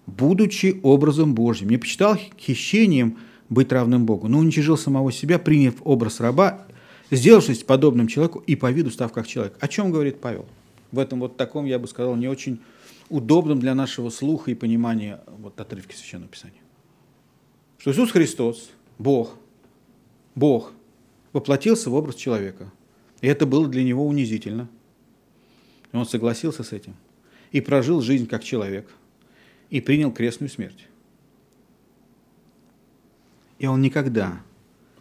будучи образом Божьим, не почитал хищением быть равным Богу, но уничижил самого себя, приняв образ раба, сделавшись подобным человеку и по виду став как человек». О чем говорит Павел? В этом вот таком, я бы сказал, не очень удобном для нашего слуха и понимания вот отрывки Священного Писания. Что Иисус Христос, Бог, воплотился в образ человека. И это было для него унизительно. Он согласился с этим и прожил жизнь как человек, и принял крестную смерть. И он никогда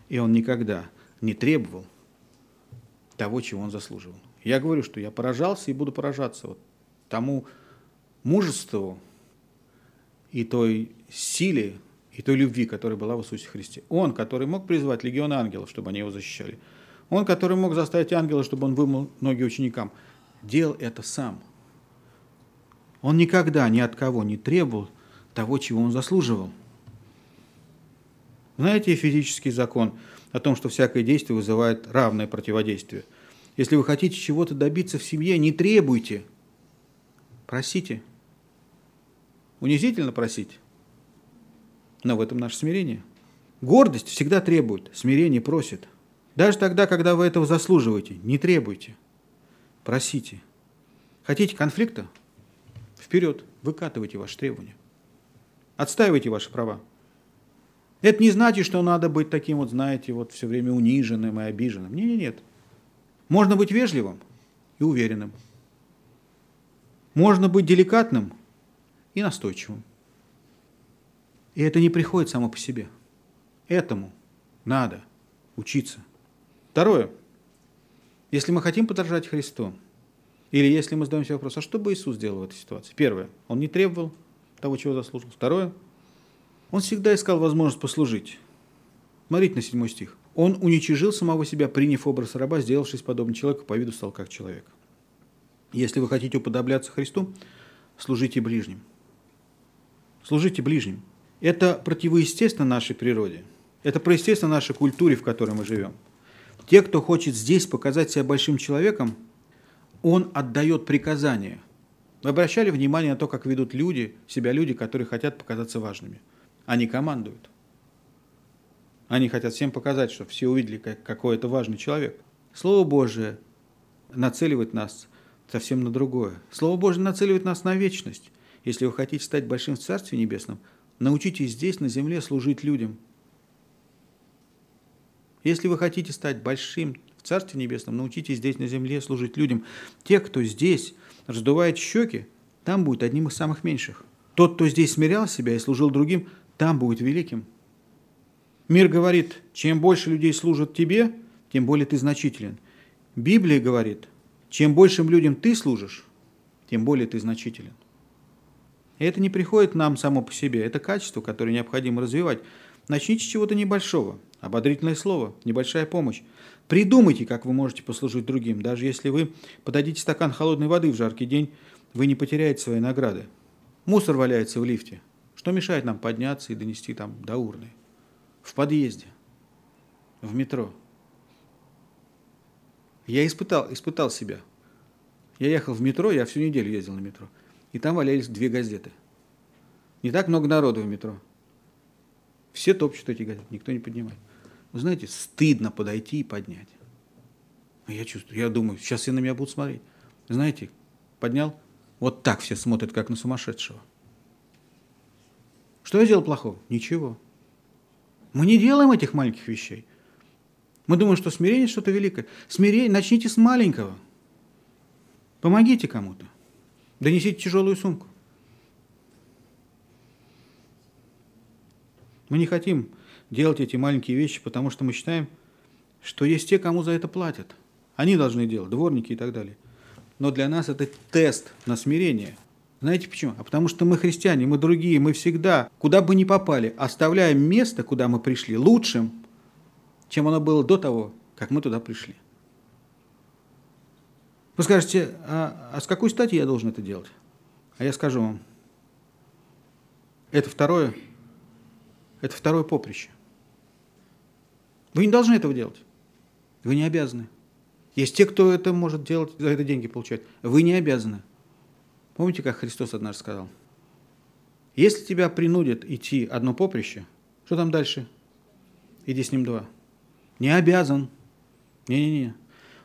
не требовал того, чего он заслуживал. Я говорю, что я поражался и буду поражаться тому мужеству и той силе, и той любви, которая была в Иисусе Христе. Он, который мог призвать легионы ангелов, чтобы они его защищали, он, который мог заставить ангела, чтобы он вымыл ноги ученикам, делал это сам. Он никогда ни от кого не требовал того, чего он заслуживал. Знаете, физический закон о том, что всякое действие вызывает равное противодействие. Если вы хотите чего-то добиться в семье, не требуйте. Просите. Унизительно просить. Но в этом наше смирение. Гордость всегда требует, смирение просит. Даже тогда, когда вы этого заслуживаете, не требуйте, просите. Хотите конфликта? Вперед, выкатывайте ваши требования. Отстаивайте ваши права. Это не значит, что надо быть таким, все время униженным и обиженным. Нет. Можно быть вежливым и уверенным. Можно быть деликатным и настойчивым. И это не приходит само по себе. Этому надо учиться. Второе. Если мы хотим подражать Христу, Или если мы задаем себе вопрос, а что бы Иисус делал в этой ситуации? Первое, он не требовал того, чего заслужил. Второе, он всегда искал возможность послужить. Смотрите на 7 стих. Он уничижил самого себя, приняв образ раба, сделавшись подобным человеку, по виду стал как человек. Если вы хотите уподобляться Христу, служите ближним. Служите ближним. Это противоестественно нашей природе. Это противоестественно нашей культуре, в которой мы живем. Те, кто хочет здесь показать себя большим человеком, он отдает приказания. Вы обращали внимание на то, как ведут себя люди, которые хотят показаться важными? Они командуют. Они хотят всем показать, чтобы все увидели, какой это важный человек. Слово Божие нацеливает нас совсем на другое. Слово Божие нацеливает нас на вечность. Если вы хотите стать большим в Царстве Небесном, научитесь здесь, на земле, служить людям. Если вы хотите стать большим в Царстве Небесном, научитесь здесь, на земле, служить людям. Те, кто здесь раздувает щеки, там будет одним из самых меньших. Тот, кто здесь смирял себя и служил другим, там будет великим. Мир говорит, чем больше людей служат тебе, тем более ты значителен. Библия говорит, чем большим людям ты служишь, тем более ты значителен. И это не приходит нам само по себе, это качество, которое необходимо развивать. Начните с чего-то небольшого, ободрительное слово, небольшая помощь. Придумайте, как вы можете послужить другим. Даже если вы подадите стакан холодной воды в жаркий день, вы не потеряете свои награды. Мусор валяется в лифте. Что мешает нам подняться и донести там до урны? В подъезде, в метро. Я испытал себя. Я ехал в метро, я всю неделю ездил на метро. И там валялись 2 газеты. Не так много народу в метро. Все топчут эти газеты, никто не поднимает. Вы знаете, стыдно подойти и поднять. Я думаю, сейчас все на меня будут смотреть. Знаете, поднял, вот так все смотрят, как на сумасшедшего. Что я сделал плохого? Ничего. Мы не делаем этих маленьких вещей. Мы думаем, что смирение что-то великое. Смирение, начните с маленького. Помогите кому-то. Донесите тяжелую сумку. Мы не хотим делать эти маленькие вещи, потому что мы считаем, что есть те, кому за это платят. Они должны делать, дворники и так далее. Но для нас это тест на смирение. Знаете почему? А потому что мы христиане, мы другие, мы всегда, куда бы ни попали, оставляем место, куда мы пришли, лучшим, чем оно было до того, как мы туда пришли. Вы скажете, а с какой стати я должен это делать? А я скажу вам, это второе поприще. Вы не должны этого делать. Вы не обязаны. Есть те, кто это может делать, за это деньги получать. Вы не обязаны. Помните, как Христос однажды сказал? Если тебя принудят идти одно поприще, что там дальше? Иди с ним 2. Не обязан. Не-не-не.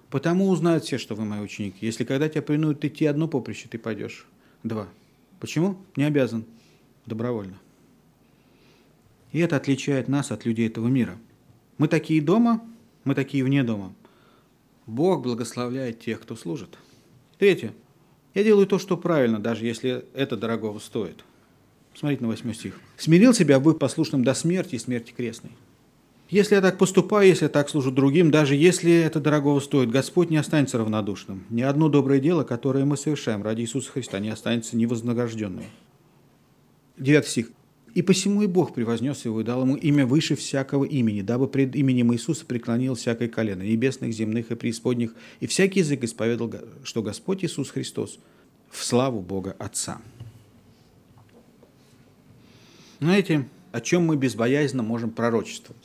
Потому узнают все, что вы мои ученики. Если когда тебя принудят идти одно поприще, ты пойдешь 2. Почему? Не обязан. Добровольно. И это отличает нас от людей этого мира. Мы такие дома, мы такие вне дома. Бог благословляет тех, кто служит. Третье. Я делаю то, что правильно, даже если это дорогого стоит. Смотрите на 8 стих. «Смирил себя, быв послушным до смерти и смерти крестной». Если я так поступаю, если я так служу другим, даже если это дорогого стоит, Господь не останется равнодушным. Ни одно доброе дело, которое мы совершаем ради Иисуса Христа, не останется невознагражденным. 9 стих. «И посему и Бог превознес его и дал ему имя выше всякого имени, дабы пред именем Иисуса преклонил всякое колено, небесных, земных и преисподних, и всякий язык исповедал, что Господь Иисус Христос в славу Бога Отца». Знаете, о чем мы безбоязненно можем пророчествовать?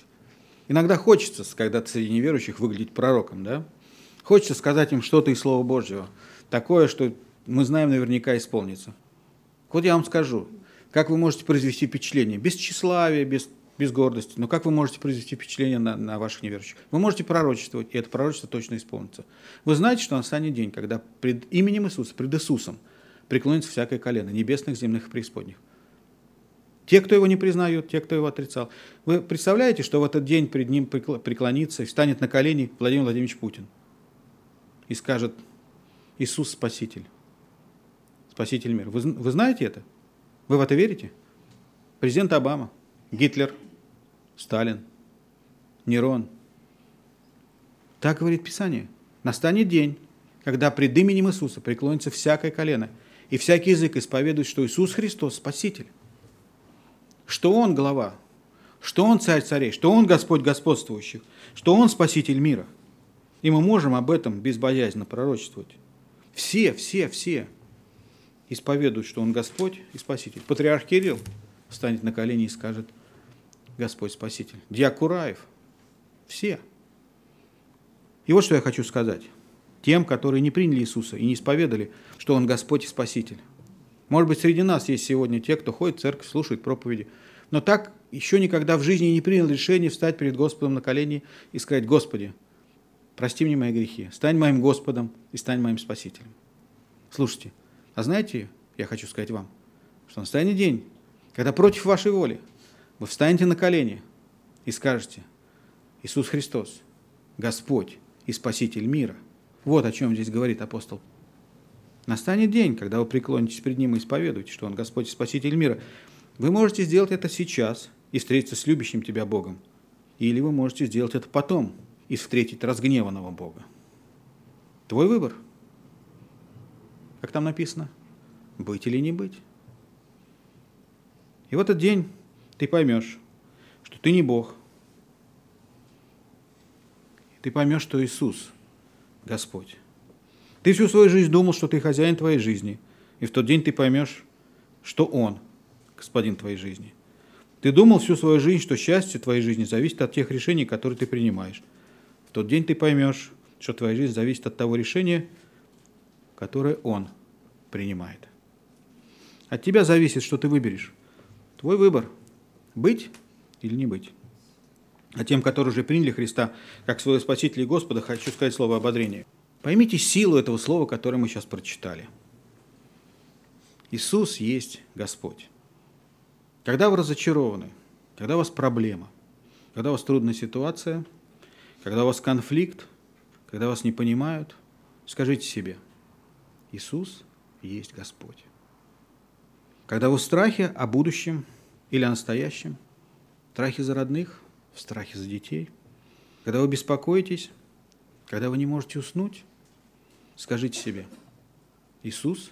Иногда хочется, когда ты среди неверующих, выглядеть пророком, да? Хочется сказать им что-то из Слова Божьего, такое, что мы знаем наверняка исполнится. Вот я вам скажу. Как вы можете произвести впечатление? Без тщеславия, без гордости. Но как вы можете произвести впечатление на ваших неверующих? Вы можете пророчествовать, и это пророчество точно исполнится. Вы знаете, что настанет день, когда пред именем Иисуса, пред Иисусом, преклонится всякое колено небесных, земных и преисподних. Те, кто его не признают, те, кто его отрицал. Вы представляете, что в этот день пред ним преклонится и встанет на колени Владимир Владимирович Путин и скажет: «Иисус Спаситель, Спаситель мира». Вы знаете это? Вы в это верите? Президент Обама, Гитлер, Сталин, Нерон. Так говорит Писание. Настанет день, когда пред именем Иисуса преклонится всякое колено, и всякий язык исповедует, что Иисус Христос – Спаситель, что Он – глава, что Он – Царь царей, что Он – Господь господствующих, что Он – Спаситель мира. И мы можем об этом безбоязненно пророчествовать. Все исповедуют, что Он – Господь и Спаситель. Патриарх Кирилл встанет на колени и скажет: Господь Спаситель. Диакон Кураев. Все. И вот что я хочу сказать тем, которые не приняли Иисуса и не исповедали, что Он Господь и Спаситель. Может быть, среди нас есть сегодня те, кто ходит в церковь, слушает проповеди, но так еще никогда в жизни не принял решение встать перед Господом на колени и сказать: Господи, прости мне мои грехи, стань моим Господом и стань моим Спасителем. Слушайте, а знаете, я хочу сказать вам, что настанет день, когда против вашей воли вы встанете на колени и скажете: Иисус Христос, Господь и Спаситель мира. Вот о чем здесь говорит апостол. Настанет день, когда вы преклонитесь пред Ним и исповедуете, что Он Господь и Спаситель мира. Вы можете сделать это сейчас и встретиться с любящим тебя Богом. Или вы можете сделать это потом и встретить разгневанного Бога. Твой выбор. Как там написано? Быть или не быть. И в этот день ты поймешь, что ты не Бог. Ты поймешь, что Иисус – Господь. Ты всю свою жизнь думал, что ты хозяин твоей жизни. И в тот день ты поймешь, что Он – господин твоей жизни. Ты думал всю свою жизнь, что счастье твоей жизни зависит от тех решений, которые ты принимаешь. В тот день ты поймешь, что твоя жизнь зависит от того решения, которое Он принимает. От тебя зависит, что ты выберешь. Твой выбор – быть или не быть. А тем, которые уже приняли Христа как своего Спасителя и Господа, хочу сказать слово ободрения. Поймите силу этого слова, которое мы сейчас прочитали. Иисус есть Господь. Когда вы разочарованы, когда у вас проблема, когда у вас трудная ситуация, когда у вас конфликт, когда вас не понимают, скажите себе: Иисус есть Господь. Когда вы в страхе о будущем или о настоящем, в страхе за родных, в страхе за детей, когда вы беспокоитесь, когда вы не можете уснуть, скажите себе: Иисус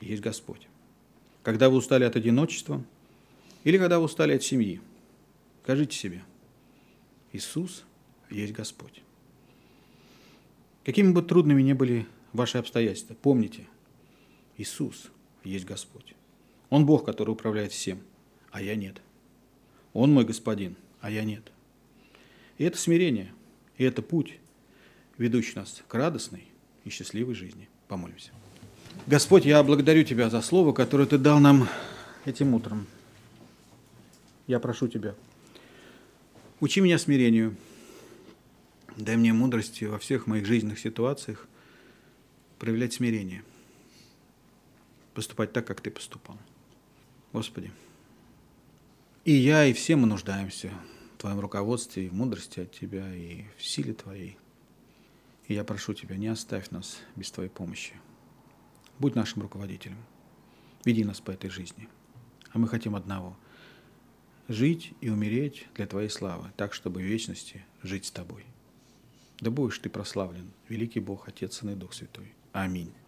есть Господь. Когда вы устали от одиночества или когда вы устали от семьи, скажите себе: Иисус есть Господь. Какими бы трудными ни были ваши обстоятельства, помните, Иисус есть Господь. Он Бог, который управляет всем, а я нет. Он мой Господин, а я нет. И это смирение, и это путь, ведущий нас к радостной и счастливой жизни. Помолимся. Господь, я благодарю Тебя за слово, которое Ты дал нам этим утром. Я прошу Тебя, учи меня смирению, дай мне мудрости во всех моих жизненных ситуациях проявлять смирение, поступать так, как Ты поступал. Господи, и я, и все мы нуждаемся в Твоем руководстве, и в мудрости от Тебя, и в силе Твоей. И я прошу Тебя, не оставь нас без Твоей помощи. Будь нашим руководителем. Веди нас по этой жизни. А мы хотим одного – жить и умереть для Твоей славы, так, чтобы в вечности жить с Тобой. Да будешь Ты прославлен, великий Бог, Отец, Сын и Дух Святой. Аминь.